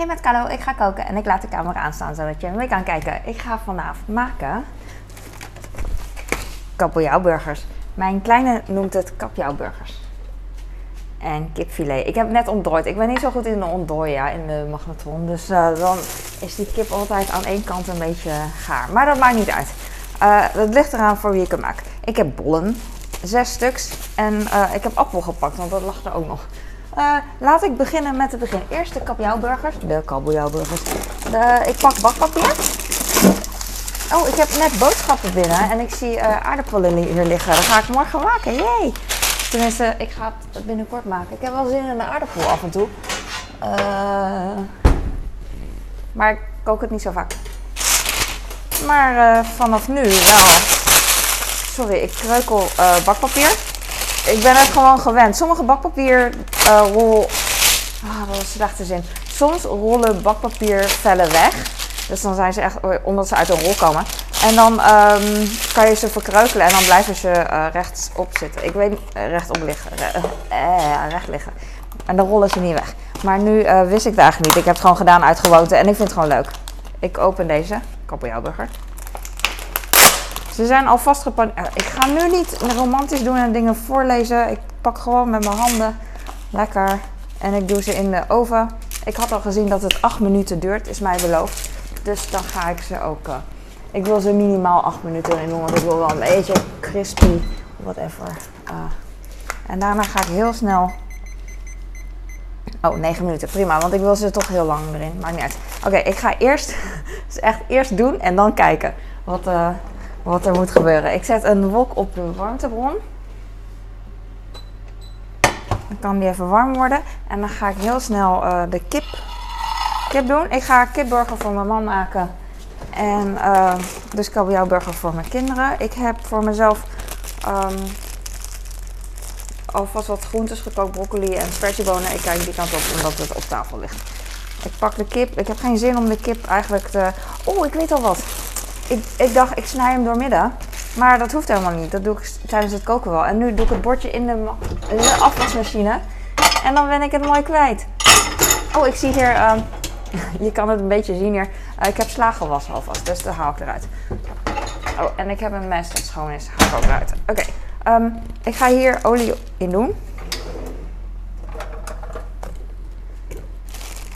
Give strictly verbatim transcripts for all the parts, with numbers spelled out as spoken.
Hey met Caro, ik ga koken en ik laat de camera aanstaan zodat je mee kan kijken. Ik ga vanavond maken kabeljauwburgers. Mijn kleine noemt het kabeljauwburgers. En kipfilet. Ik heb net ontdooid. Ik ben niet zo goed in de ontdooien, ja, in de magnetron. Dus uh, dan is die kip altijd aan één kant een beetje gaar. Maar dat maakt niet uit. Uh, dat ligt eraan voor wie ik hem maak. Ik heb bollen. Zes stuks. En uh, ik heb appel gepakt, want dat lag er ook nog. Uh, laat ik beginnen met het begin. Eerst de kabeljauwburgers. De kabeljauwburgers. De, ik pak bakpapier. Oh, ik heb net boodschappen binnen. En ik zie uh, aardappelen hier liggen. Dat ga ik morgen maken. Yay! Tenminste, ik ga het binnenkort maken. Ik heb wel zin in een aardappel af en toe. Uh, maar ik kook het niet zo vaak. Maar uh, vanaf nu wel. Sorry, ik kreukel uh, bakpapier. Ik ben het gewoon gewend. Sommige bakpapier uh, rollen... Ah, dat was slechte zin. Soms rollen bakpapiervellen weg. Dus dan zijn ze echt... Omdat ze uit een rol komen. En dan um, kan je ze verkreukelen en dan blijven ze uh, rechtsop zitten. Ik weet niet... Uh, rechtop liggen. Re, eh, recht liggen. En dan rollen ze niet weg. Maar nu uh, wist ik het eigenlijk niet. Ik heb het gewoon gedaan uit gewoonte en ik vind het gewoon leuk. Ik open deze. Kabeljauwburger. Ze zijn al vastgepan... Uh, ik ga nu niet romantisch doen en dingen voorlezen. Ik pak gewoon met mijn handen. Lekker. En ik doe ze in de oven. Ik had al gezien dat het acht minuten duurt. Is mij beloofd. Dus dan ga ik ze ook... Uh, Ik wil ze minimaal acht minuten in doen, want ik wil wel een beetje crispy, whatever. Uh, en daarna ga ik heel snel... Oh, negen minuten, prima, want ik wil ze toch heel lang erin, maakt niet uit. Oké, okay, ik ga eerst, dus echt eerst doen en dan kijken wat, uh, wat er moet gebeuren. Ik zet een wok op de warmtebron. Dan kan die even warm worden. En dan ga ik heel snel uh, de kip, kip doen. Ik ga kipburger voor mijn man maken. En uh, dus kabeljauwburger voor mijn kinderen. Ik heb voor mezelf um, alvast wat groentes gekookt, broccoli en sperziebonen. Ik kijk die kant op omdat het op tafel ligt. Ik pak de kip. Ik heb geen zin om de kip eigenlijk te... Oh, ik weet al wat. Ik, ik dacht, ik snij hem doormidden. Maar dat hoeft helemaal niet. Dat doe ik tijdens het koken wel. En nu doe ik het bordje in de, in de afwasmachine. En dan ben ik het mooi kwijt. Oh, ik zie hier... Um, Je kan het een beetje zien hier. Uh, ik heb sla gewassen alvast, dus dat haal ik eruit. Oh, en ik heb een mes dat schoon is. Haal ik ook eruit. Oké, okay. um, ik ga hier olie in doen.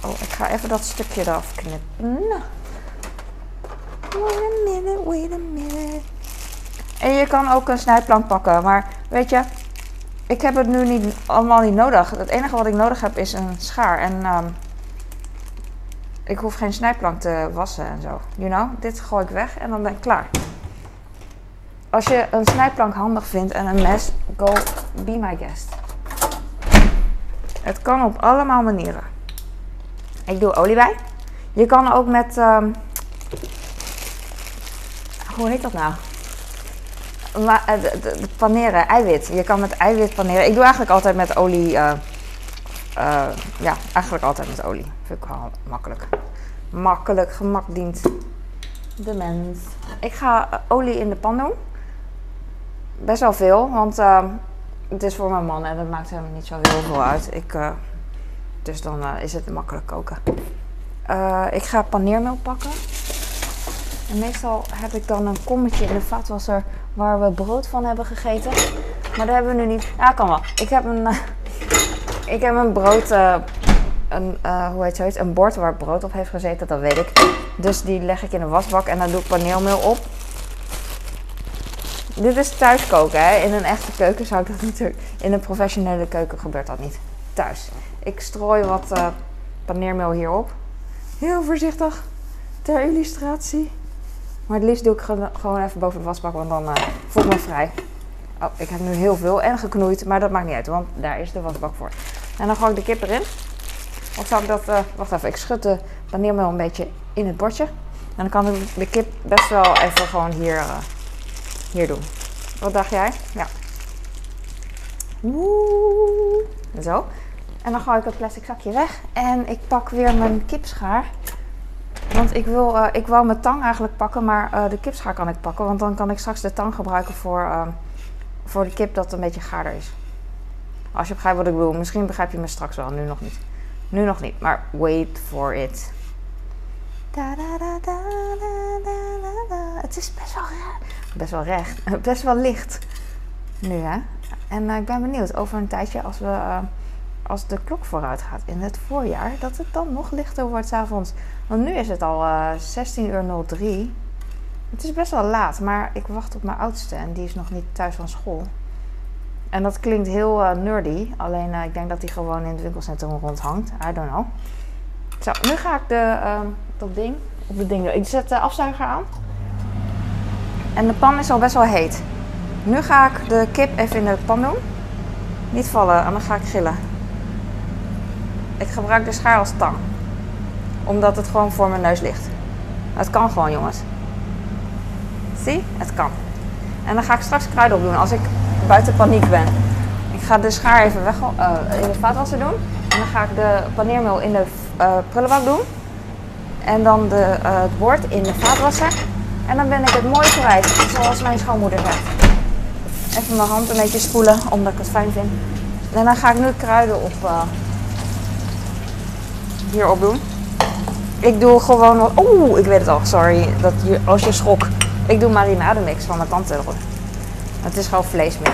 Oh, ik ga even dat stukje eraf knippen. Wait a minute, wait a minute. En je kan ook een snijplank pakken, maar weet je, ik heb het nu niet, allemaal niet nodig. Het enige wat ik nodig heb is een schaar en... Um, Ik hoef geen snijplank te wassen en zo. You know, dit gooi ik weg en dan ben ik klaar. Als je een snijplank handig vindt en een mes, go be my guest. Het kan op allemaal manieren. Ik doe olie bij. Je kan ook met... Um... Hoe heet dat nou? Ma- de, de, de paneren, eiwit. Je kan met eiwit paneren. Ik doe eigenlijk altijd met olie... Uh... Uh, ja, eigenlijk altijd met olie. Vind ik wel makkelijk. Makkelijk, gemak dient de mens. Ik ga olie in de pan doen. Best wel veel, want uh, het is voor mijn man en dat maakt hem niet zo heel veel uit. Ik, uh, dus dan uh, is het makkelijk koken. Uh, ik ga paneermeel pakken. En meestal heb ik dan een kommetje in de vaatwasser waar we brood van hebben gegeten. Maar dat hebben we nu niet. Ja, kan wel. Ik heb een... Uh, Ik heb een brood, uh, een, uh, hoe heet zoiets? Een bord waar brood op heeft gezeten, dat weet ik. Dus die leg ik in de wasbak en daar doe ik paneermeel op. Dit is thuis koken, hè? In een echte keuken zou ik dat natuurlijk... In een professionele keuken gebeurt dat niet. Thuis. Ik strooi wat uh, paneermeel hierop. Heel voorzichtig, ter illustratie. Maar het liefst doe ik ge- gewoon even boven de wasbak, want dan uh, voel ik me vrij. Oh, ik heb nu heel veel en geknoeid, maar dat maakt niet uit, want daar is de wasbak voor. En dan gooi ik de kip erin. Of zou ik dat... Uh, wacht even, ik schud de paneermeel een beetje in het bordje. En dan kan ik de kip best wel even gewoon hier, uh, hier doen. Wat dacht jij? Ja. Woe. Zo. En dan gooi ik het plastic zakje weg. En ik pak weer mijn kipschaar. Want ik wil, uh, ik wou mijn tang eigenlijk pakken, maar uh, de kipschaar kan ik pakken. Want dan kan ik straks de tang gebruiken voor... Uh, Voor de kip dat het een beetje gaarder is. Als je begrijpt wat ik bedoel. Misschien begrijp je me straks wel, nu nog niet. Nu nog niet, maar wait for it. Da, da, da, da, da, da, da. Het is best wel, best wel recht, best wel licht nu, hè. En uh, ik ben benieuwd, over een tijdje als, we, uh, als de klok vooruit gaat in het voorjaar, dat het dan nog lichter wordt 's avonds. Want nu is het al uh, zestien uur drie. Het is best wel laat, maar ik wacht op mijn oudste en die is nog niet thuis van school. En dat klinkt heel uh, nerdy, alleen uh, ik denk dat hij gewoon in het winkelcentrum rondhangt. I don't know. Zo, nu ga ik de, uh, dat ding, op het ding, ik zet de afzuiger aan. En de pan is al best wel heet. Nu ga ik de kip even in de pan doen. Niet vallen, anders ga ik gillen. Ik gebruik de schaar als tang. Omdat het gewoon voor mijn neus ligt. Het kan gewoon, jongens. Zie? Het kan. En dan ga ik straks kruiden opdoen als ik buiten paniek ben. Ik ga de schaar even weg uh, in de vaatwasser doen. En dan ga ik de paneermeel in de uh, prullenbak doen. En dan de, uh, het bord in de vaatwasser. En dan ben ik het mooi kwijt, zoals mijn schoonmoeder zegt. Even mijn hand een beetje spoelen, omdat ik het fijn vind. En dan ga ik nu kruiden op uh, hierop doen. Ik doe gewoon wat... Oeh, ik weet het al, sorry. Dat je, als je schok. Ik doe marinademix van mijn tante. Het is gewoon vleesmix.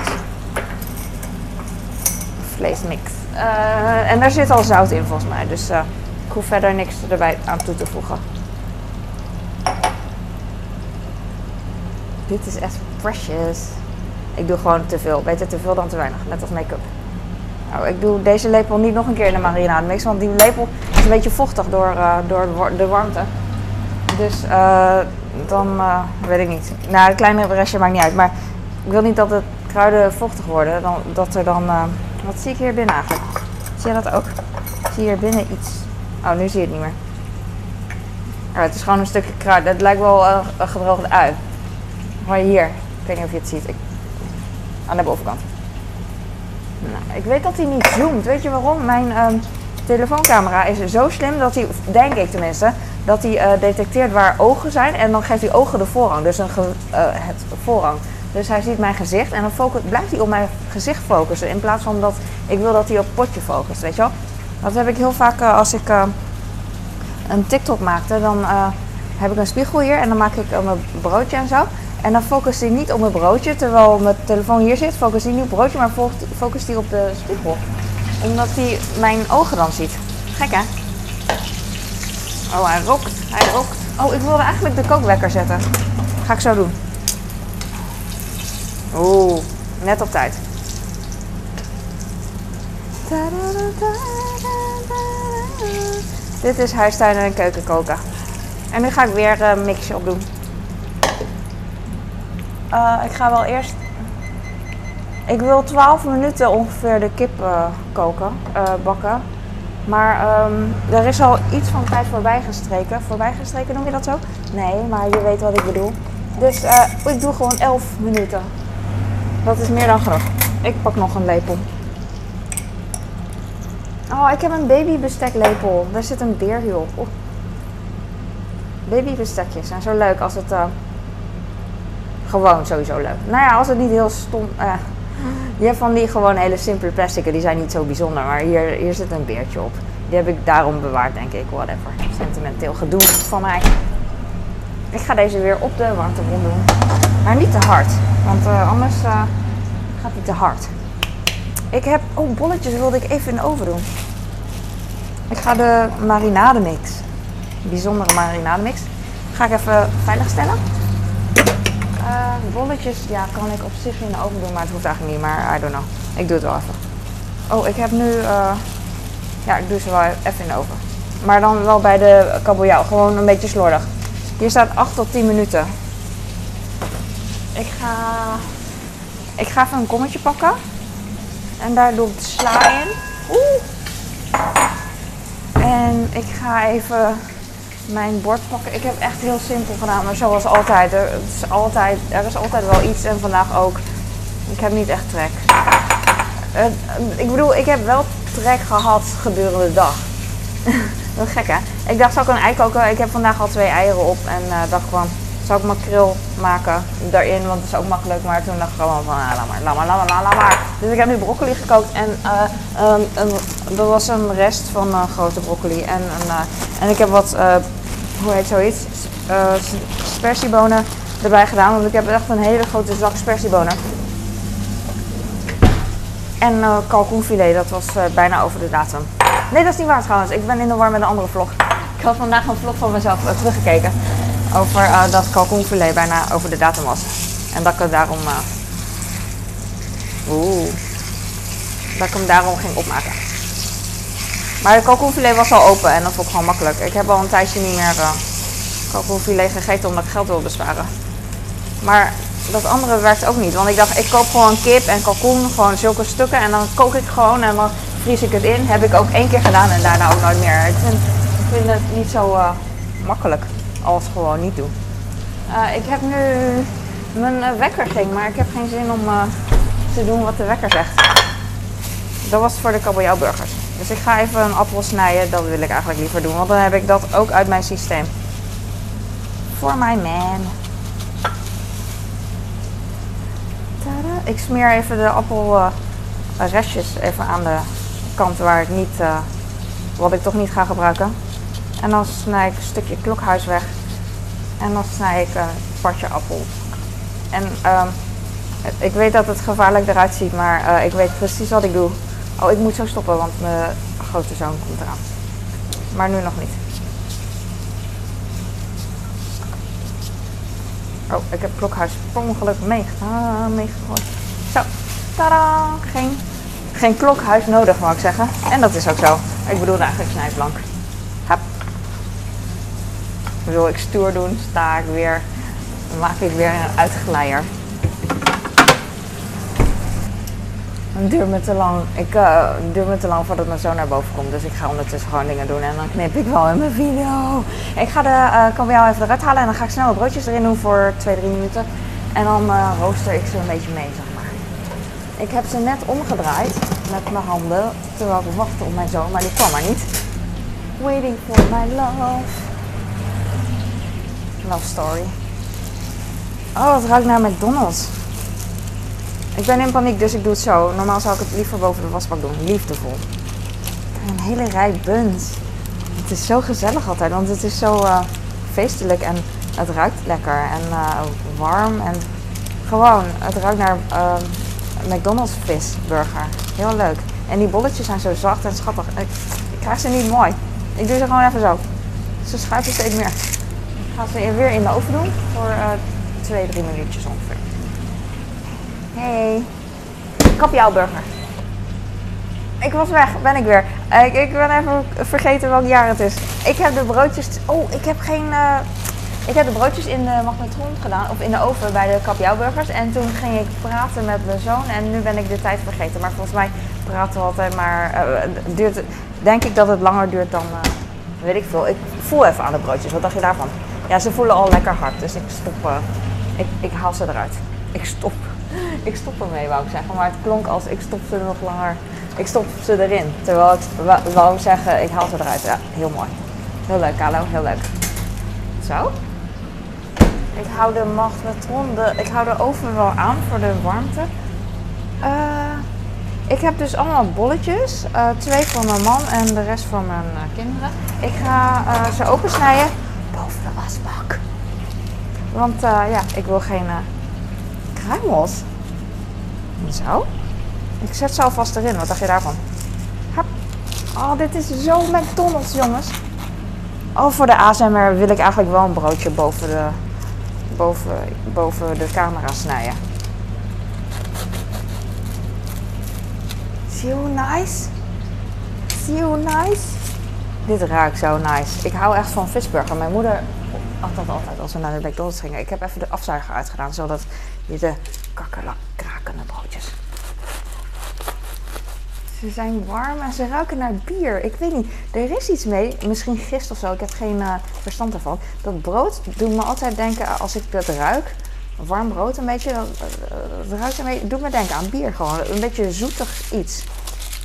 Vleesmix. Uh, en daar zit al zout in volgens mij. Dus uh, ik hoef verder niks erbij aan toe te voegen. Dit is echt precious. Ik doe gewoon te veel. Beter te veel dan te weinig. Net als make-up. Nou, ik doe deze lepel niet nog een keer in de marinademix. Want die lepel is een beetje vochtig door, uh, door de warmte. Dus uh, dan uh, weet ik niet. Nou, een kleine restje maakt niet uit. Maar ik wil niet dat de kruiden vochtig worden. Dan, dat er dan... Uh, wat zie ik hier binnen eigenlijk? Zie je dat ook? Ik zie hier binnen iets. Oh, nu zie je het niet meer. Ja, het is gewoon een stukje kruid. Het lijkt wel uh, een gedroogde ui. Maar hier. Ik weet niet of je het ziet. Ik aan de bovenkant. Nou, ik weet dat hij niet zoomt. Weet je waarom? Mijn um, telefooncamera is zo slim dat hij, denk ik tenminste, dat hij uh, detecteert waar ogen zijn en dan geeft hij ogen de voorrang. Dus een ge- uh, het voorrang. Dus hij ziet mijn gezicht en dan focus, blijft hij op mijn gezicht focussen in plaats van dat ik wil dat hij op het potje focust. Weet je wel? Dat heb ik heel vaak uh, als ik uh, een TikTok maakte. Dan uh, heb ik een spiegel hier en dan maak ik uh, mijn broodje en zo. En dan focust hij niet op mijn broodje, terwijl mijn telefoon hier zit, focust hij niet op het broodje, maar focust hij op de spiegel. Omdat hij mijn ogen dan ziet. Gek, hè? Oh, hij rokt. Hij rokt. Oh, ik wilde eigenlijk de kookwekker zetten. Dat ga ik zo doen. Oeh, net op tijd. Dit is huistuin en keuken koken. En nu ga ik weer een mixje opdoen. Uh, ik ga wel eerst... Ik wil twaalf minuten ongeveer de kip uh, koken, uh, bakken. Maar um, er is al iets van tijd voorbij gestreken. Voorbij gestreken, noem je dat zo? Nee, maar je weet wat ik bedoel. Dus uh, ik doe gewoon elf minuten. Dat is meer dan genoeg. Ik pak nog een lepel. Oh, ik heb een babybesteklepel. Daar zit een beertje op. Oh. Babybestekjes zijn zo leuk als het... Uh, Gewoon sowieso leuk. Nou ja, als het niet heel stom... Eh. Je hebt van die gewoon hele simpele plasticen. Die zijn niet zo bijzonder. Maar hier, hier zit een beertje op. Die heb ik daarom bewaard, denk ik. Whatever. Sentimenteel gedoe van mij. Ik ga deze weer op de warmtebron doen. Maar niet te hard. Want uh, anders uh, gaat die te hard. Ik heb... Oh, bolletjes wilde ik even in de oven doen. Ik ga de marinademix. Bijzondere marinademix. Ga ik even veiligstellen. Uh, bolletjes, ja, kan ik op zich in de oven doen, maar het hoeft eigenlijk niet, maar I don't know. Ik doe het wel even. Oh, ik heb nu, uh, ja, ik doe ze wel even in de oven. Maar dan wel bij de kabeljauw, gewoon een beetje slordig. Hier staat acht tot tien minuten. Ik ga, ik ga even een kommetje pakken. En daar doe ik de sla in. Oeh! En ik ga even... mijn bord pakken. Ik heb echt heel simpel gedaan, maar zoals altijd. Er is altijd, er is altijd wel iets en vandaag ook. Ik heb niet echt trek. Uh, uh, ik bedoel, ik heb wel trek gehad gedurende de dag. Dat is gek, hè? Ik dacht, zal ik een ei koken? Ik heb vandaag al twee eieren op en uh, dacht gewoon, Zou ik makreel maken daarin, want het is ook makkelijk. Maar toen dacht ik gewoon van, ah, laat maar, laat maar, laat maar, laat maar. Dus ik heb nu broccoli gekookt en uh, um, een, dat was een rest van uh, grote broccoli. En, een, uh, en ik heb wat, uh, hoe heet zoiets, uh, spersiebonen erbij gedaan. Want ik heb echt een hele grote zak spersiebonen. En uh, kalkoenfilet, dat was uh, bijna over de datum. Nee, dat is niet waar trouwens. Ik ben in de war met een andere vlog. Ik had vandaag een vlog van mezelf uh, teruggekeken. Over uh, dat kalkoenfilet bijna over de datum was. En dat ik het daarom... Uh, Oeh. Dat ik hem daarom ging opmaken. Maar de kalkoenfilet was al open en dat vond ik gewoon makkelijk. Ik heb al een tijdje niet meer uh, kalkoenfilet gegeten omdat ik geld wil besparen. Maar dat andere werkt ook niet. Want ik dacht, ik koop gewoon kip en kalkoen, gewoon zulke stukken. En dan kook ik gewoon en dan vries ik het in. Heb ik ook één keer gedaan en daarna ook nooit meer. Ik vind, ik vind het niet zo uh, makkelijk. Als gewoon niet doen. Uh, ik heb nu mijn uh, wekker ging, maar ik heb geen zin om uh, te doen wat de wekker zegt. Dat was voor de kabeljauwburgers. Dus ik ga even een appel snijden. Dat wil ik eigenlijk liever doen, want dan heb ik dat ook uit mijn systeem. For my man. Tada. Ik smeer even de appelrestjes uh, even aan de kant waar ik niet, uh, wat ik toch niet ga gebruiken. En dan snij ik een stukje klokhuis weg. En dan snij ik een partje appel. En uh, ik weet dat het gevaarlijk eruit ziet, maar uh, ik weet precies wat ik doe. Oh, ik moet zo stoppen, want mijn grote zoon komt eraan. Maar nu nog niet. Oh, ik heb klokhuis per ongeluk meegegooid. Mee zo, tadaa! Geen, geen klokhuis nodig, wou ik zeggen. En dat is ook zo. Ik bedoel eigenlijk snijplank. Wil ik stoer doen, sta ik weer, maak ik weer een uitglijder. Het duurt me te lang. Ik uh, duurt me te lang voordat mijn zoon naar boven komt, dus ik ga ondertussen gewoon dingen doen en dan knip ik wel in mijn video. Ik ga de uh, kabeljauw even eruit halen en dan ga ik snel wat broodjes erin doen voor twee drie minuten. En dan uh, rooster ik ze een beetje mee, zeg maar. Ik heb ze net omgedraaid met mijn handen, terwijl ik wachtte op mijn zoon, maar die kwam maar niet. Waiting for my love. Love story. Oh, het ruikt naar McDonald's. Ik ben in paniek, dus ik doe het zo. Normaal zou ik het liever boven de wasbak doen. Liefdevol. Een hele rij buns. Het is zo gezellig altijd, want het is zo uh, feestelijk en het ruikt lekker en uh, warm. En gewoon, het ruikt naar uh, McDonald's visburger. Heel leuk. En die bolletjes zijn zo zacht en schattig. Ik, ik krijg ze niet mooi. Ik doe ze gewoon even zo. Ze schuiven steeds meer. Gaan ze weer in de oven doen voor uh, twee, drie minuutjes ongeveer. Hey, kabeljauwburger. Ik was weg, ben ik weer. Ik, ik ben even vergeten welk jaar het is. Ik heb de broodjes. Oh, ik heb geen. Uh, ik heb de broodjes in de magnetron gedaan of in de oven bij de kabeljauwburgers. En toen ging ik praten met mijn zoon en nu ben ik de tijd vergeten. Maar volgens mij praten we altijd maar. Uh, duurt, denk ik dat het langer duurt dan. Uh, Weet ik veel. Ik voel even aan de broodjes. Wat dacht je daarvan? Ja, ze voelen al lekker hard. Dus ik stop. Uh, ik, ik haal ze eruit. Ik stop. Ik stop ermee, wou ik zeggen. Maar het klonk als ik stop ze nog langer. Ik stop ze erin. Terwijl ik wou, wou zeggen, ik haal ze eruit. Ja, heel mooi. Heel leuk, Carlo. Heel leuk. Zo. Ik hou de magnetron. De, ik hou de oven wel aan voor de warmte. Uh, Ik heb dus allemaal bolletjes. Uh, twee voor mijn man en de rest voor mijn uh, kinderen. Ik ga uh, ze opensnijden boven de wasbak. Want uh, ja, ik wil geen uh, kruimels. Zo. Ik zet ze alvast erin. Wat dacht je daarvan? Hap. Oh, dit is zo McDonald's, jongens. Oh, voor de A S M R wil ik eigenlijk wel een broodje boven de, boven, boven de camera snijden. See you nice? See you nice? Dit ruikt zo nice. Ik hou echt van visburger. Mijn moeder had dat altijd als we naar de McDonald's gingen. Ik heb even de afzuiger uitgedaan, zodat je de kakkerlak krakende broodjes. Ze zijn warm en ze ruiken naar bier. Ik weet niet, er is iets mee. Misschien gist of zo, ik heb geen uh, verstand ervan. Dat brood doet me altijd denken, als ik dat ruik... Warm brood een beetje, dat ruikt een beetje, doet me denken aan bier gewoon. Een beetje zoetig iets.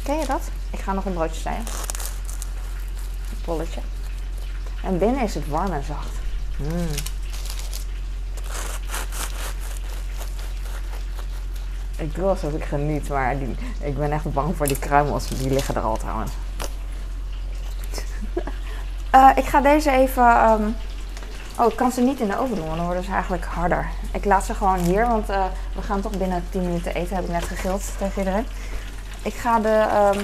Ken je dat? Ik ga nog een broodje snijden. Een bolletje. En binnen is het warm en zacht. Mm. Ik wil dat ik geniet, maar die, ik ben echt bang voor die kruimels. Die liggen er al trouwens. uh, ik ga deze even... Um... Oh, ik kan ze niet in de oven doen, want dan worden ze eigenlijk harder. Ik laat ze gewoon hier, want uh, we gaan toch binnen tien minuten eten. Heb ik net gegild tegen iedereen. Ik ga de, um,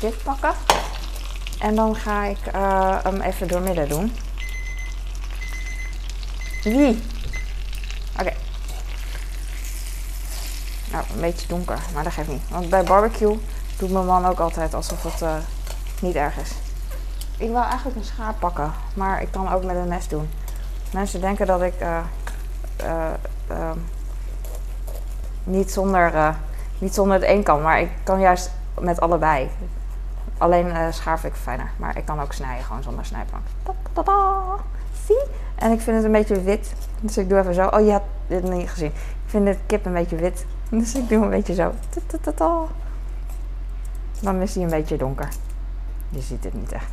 dit pakken. En dan ga ik uh, hem even doormidden doen. Jee. Oké. Okay. Nou, een beetje donker, maar dat geeft niet. Want bij barbecue doet mijn man ook altijd alsof het uh, niet erg is. Ik wil eigenlijk een schaar pakken, maar ik kan ook met een mes doen. Mensen denken dat ik uh, uh, uh, niet, zonder, uh, niet zonder het een kan, maar ik kan juist met allebei. Alleen uh, schaar vind ik fijner, maar ik kan ook snijden, gewoon zonder snijplank. Zie? En ik vind het een beetje wit, dus ik doe even zo. Oh, je had dit niet gezien. Ik vind dit kip een beetje wit, dus ik doe een beetje zo. Dan is hij een beetje donker. Je ziet het niet echt.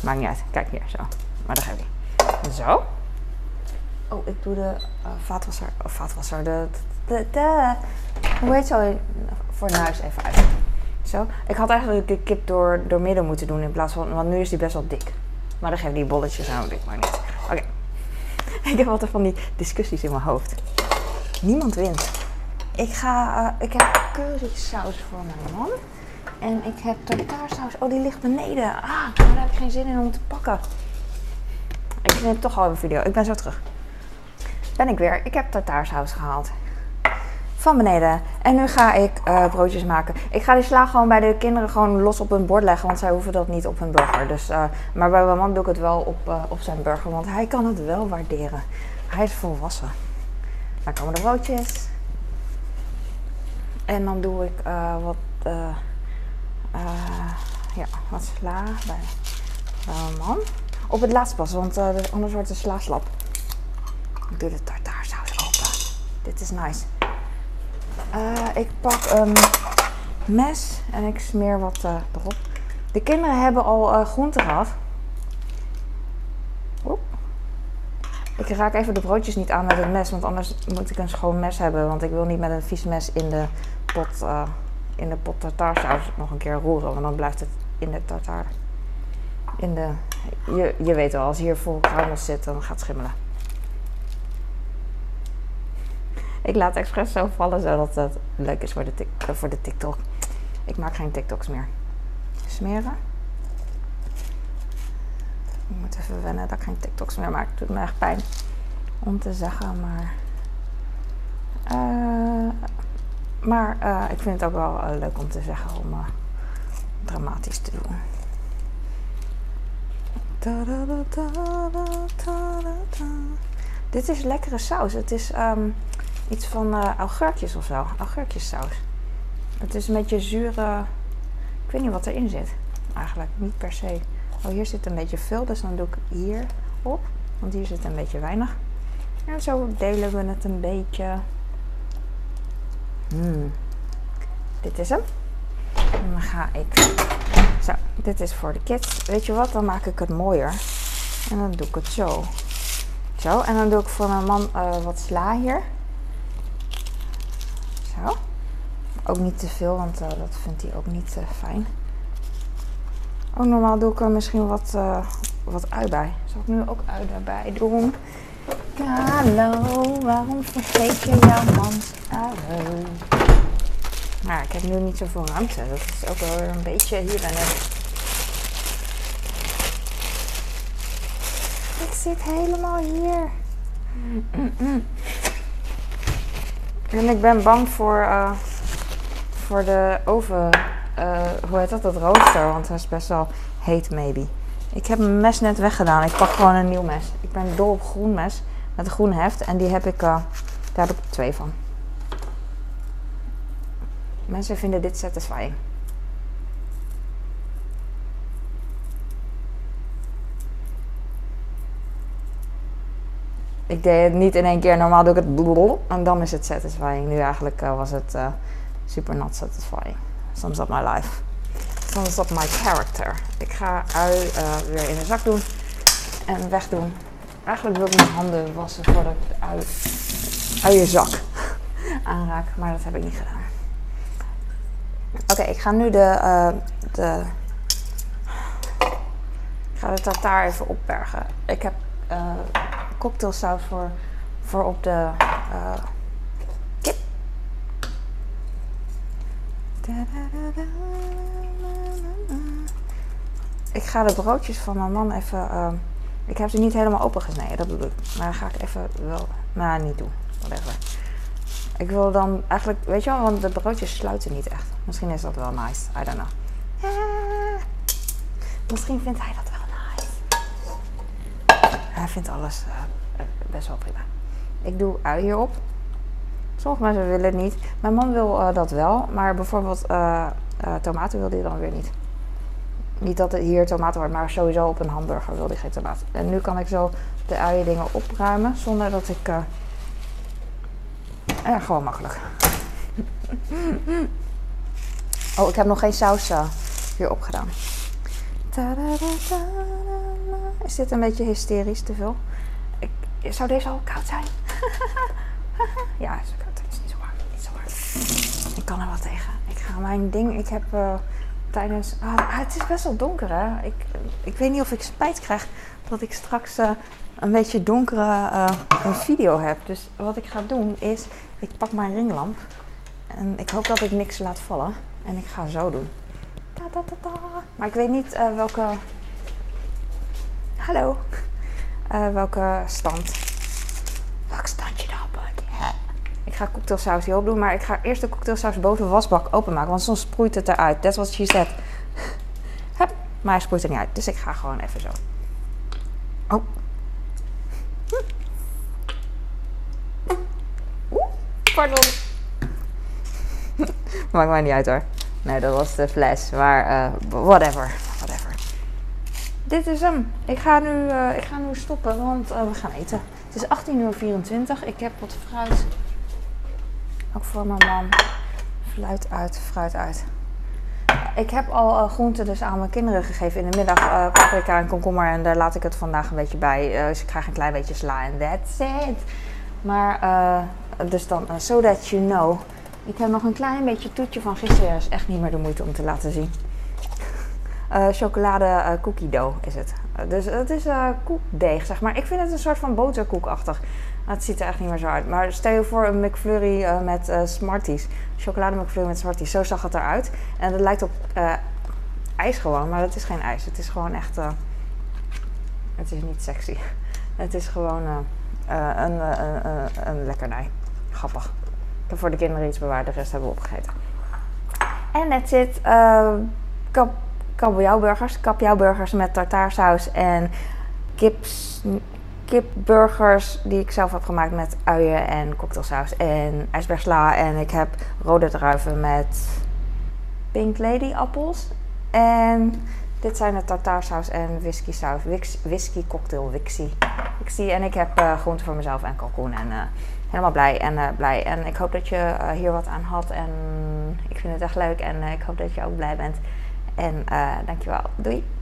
Maakt niet uit. Kijk hier, zo. Maar dat geef ik niet. Zo. Oh, ik doe de uh, vaatwasser. Oh, vaatwasser. De, de, de, hoe heet zo? Voor de huis even uit. Zo. Ik had eigenlijk de kip door, door midden moeten doen in plaats van... Want nu is die best wel dik. Maar dan geef die bolletjes aan. Dik maar niet. Oké. Okay. Ik heb altijd van die discussies in mijn hoofd. Niemand wint. Ik ga... Uh, ik heb currysaus voor mijn man. En ik heb tartaarsaus. Oh, die ligt beneden. Ah, maar daar heb ik geen zin in om te pakken. Ik neem toch al een video. Ik ben zo terug. Ben ik weer. Ik heb tartaarsaus gehaald. Van beneden. En nu ga ik uh, broodjes maken. Ik ga die sla gewoon bij de kinderen gewoon los op hun bord leggen. Want zij hoeven dat niet op hun burger. Dus, uh, maar bij mijn man doe ik het wel op, uh, op zijn burger. Want hij kan het wel waarderen. Hij is volwassen. Daar komen de broodjes. En dan doe ik uh, wat... Uh, Uh, ja, wat sla bij, bij mijn man. Op het laatst pas, want uh, anders wordt het een slaaslap. Ik doe de tartaarsaus open. Dit is nice. Uh, ik pak een mes en ik smeer wat uh, erop. De kinderen hebben al uh, groente gehad. Oep. Ik raak even de broodjes niet aan met het mes, want anders moet ik een schoon mes hebben. Want ik wil niet met een vies mes in de pot... Uh, in de pot tartaarsaus nog een keer roeren, want dan blijft het in de tartaar. In de, je, je weet wel, als hier vol kruimels zit, dan gaat het schimmelen. Ik laat expres zo vallen, zodat het leuk is voor de, voor de TikTok. Ik maak geen TikToks meer. Smeren. Ik moet even wennen dat ik geen TikToks meer maak. Het doet me echt pijn om te zeggen, maar... Uh, Maar uh, ik vind het ook wel uh, leuk om te zeggen, om uh, dramatisch te doen. Dit is lekkere saus. Het is um, iets van uh, augurkjes of zo. Augurkjessaus. Het is een beetje zure... Ik weet niet wat erin zit. Eigenlijk niet per se. Oh, hier zit een beetje veel, dus dan doe ik hier op. Want hier zit een beetje weinig. En zo delen we het een beetje... Mm. Dit is hem. En dan ga ik... Zo, dit is voor de kids. Weet je wat, dan maak ik het mooier. En dan doe ik het zo. Zo, en dan doe ik voor mijn man uh, wat sla hier. Zo. Ook niet te veel, want uh, dat vindt hij ook niet uh, fijn. Ook normaal doe ik er misschien wat, uh, wat ui bij. Zal ik nu ook ui erbij doen? Hallo, waarom vergeet je jouw mans ui? Nou, ik heb nu niet zoveel ruimte. Dat is ook wel weer een beetje hier en net. Ik zit helemaal hier. Mm-mm. En ik ben bang voor, uh, voor de oven. Uh, hoe heet dat? Dat rooster. Want hij is best wel heet, maybe. Ik heb mijn mes net weggedaan. Ik pak gewoon een nieuw mes. Ik ben dol op groen mes. Met een groen heft. En die heb ik, uh, daar heb ik twee van. Mensen vinden dit satisfying. Ik deed het niet in één keer. Normaal doe ik het blol. En dan is het satisfying. Nu eigenlijk uh, was het uh, super not satisfying. Soms up my life. Soms op mijn character. Ik ga ui uh, weer in de zak doen en wegdoen. Eigenlijk wil ik mijn handen wassen voordat ik de ui... uienzak. aanraak, maar dat heb ik niet gedaan. Oké, okay, ik ga nu de, uh, de... Ik ga de tartaar even opbergen. Ik heb uh, cocktailsaus voor, voor op de uh, kip. Ik ga de broodjes van mijn man even... Uh, ik heb ze niet helemaal open gesneden, dat bedoel ik. Maar dan ga ik even wel... Nou, niet doen. Whatever. Ik wil dan eigenlijk... Weet je wel, want de broodjes sluiten niet echt. Misschien is dat wel nice. I don't know. Ja. Misschien vindt hij dat wel nice. Hij vindt alles uh, best wel prima. Ik doe ui hierop. Sommige mensen willen het niet. Mijn man wil uh, dat wel. Maar bijvoorbeeld uh, uh, tomaten wil hij dan weer niet. Niet dat het hier tomaten wordt, maar sowieso op een hamburger wil hij geen tomaten. En nu kan ik zo de uien dingen opruimen zonder dat ik... Uh, ja, gewoon makkelijk. Oh, ik heb nog geen saus uh, hierop gedaan. Is dit een beetje hysterisch te veel? Ik, zou deze al koud zijn? Ja, het is koud. Het is niet zo warm. Niet zo warm. Ik kan er wel tegen. Ik ga mijn ding... Ik heb... Uh, Tijdens, ah, het is best wel donker, hè. Ik, ik weet niet of ik spijt krijg dat ik straks uh, een beetje donkere uh, een video heb. Dus wat ik ga doen is, ik pak mijn ringlamp. En ik hoop dat ik niks laat vallen. En ik ga zo doen. Ta -ta -ta -ta. Maar ik weet niet uh, welke... Hallo. Uh, welke stand. Welk standje dan? Ik ga cocktailsaus hierop doen, maar ik ga eerst de cocktailsaus boven de wasbak openmaken, want soms sproeit het eruit. That's what she said. Hup, maar hij sproeit er niet uit, dus ik ga gewoon even zo. Oh. Oeh, pardon. Maakt mij niet uit hoor. Nee, dat was de fles, maar uh, whatever. whatever. Dit is hem. Ik ga nu, uh, ik ga nu stoppen, want uh, we gaan eten. Het is achttien uur vierentwintig. Ik heb wat fruit... Ook voor mijn man. Fruit uit, fruit uit. Ik heb al uh, groenten dus aan mijn kinderen gegeven in de middag. Uh, paprika en komkommer. En daar laat ik het vandaag een beetje bij. Uh, dus ik krijg een klein beetje sla en that's it. Maar, uh, dus dan, uh, so that you know. Ik heb nog een klein beetje toetje van gisteren. Dat is echt niet meer de moeite om te laten zien. Uh, chocolade uh, cookie dough is het. Uh, dus het is uh, koekdeeg, zeg maar. Ik vind het een soort van boterkoekachtig. Het ziet er echt niet meer zo uit. Maar stel je voor een McFlurry uh, met uh, Smarties. Chocolade McFlurry met Smarties. Zo zag het eruit. En dat lijkt op uh, ijs gewoon. Maar dat is geen ijs. Het is gewoon echt... Uh, het is niet sexy. Het is gewoon uh, uh, een, uh, uh, uh, een lekkernij. Grappig. Ik heb voor de kinderen iets bewaard. De rest hebben we opgegeten. En that's it. Uh, kap, kabeljauwburgers. Kabeljauwburgers met tartaarsaus en kips... Kipburgers die ik zelf heb gemaakt met uien en cocktailsaus en ijsbergsla. En ik heb rode druiven met Pink Lady appels. En dit zijn de tartaarsaus en whisky saus. Wix, whisky cocktail, wixie. En ik heb uh, groenten voor mezelf en kalkoen. En uh, helemaal blij en uh, blij. En ik hoop dat je uh, hier wat aan had. En ik vind het echt leuk. En uh, ik hoop dat je ook blij bent. En uh, dankjewel. Doei.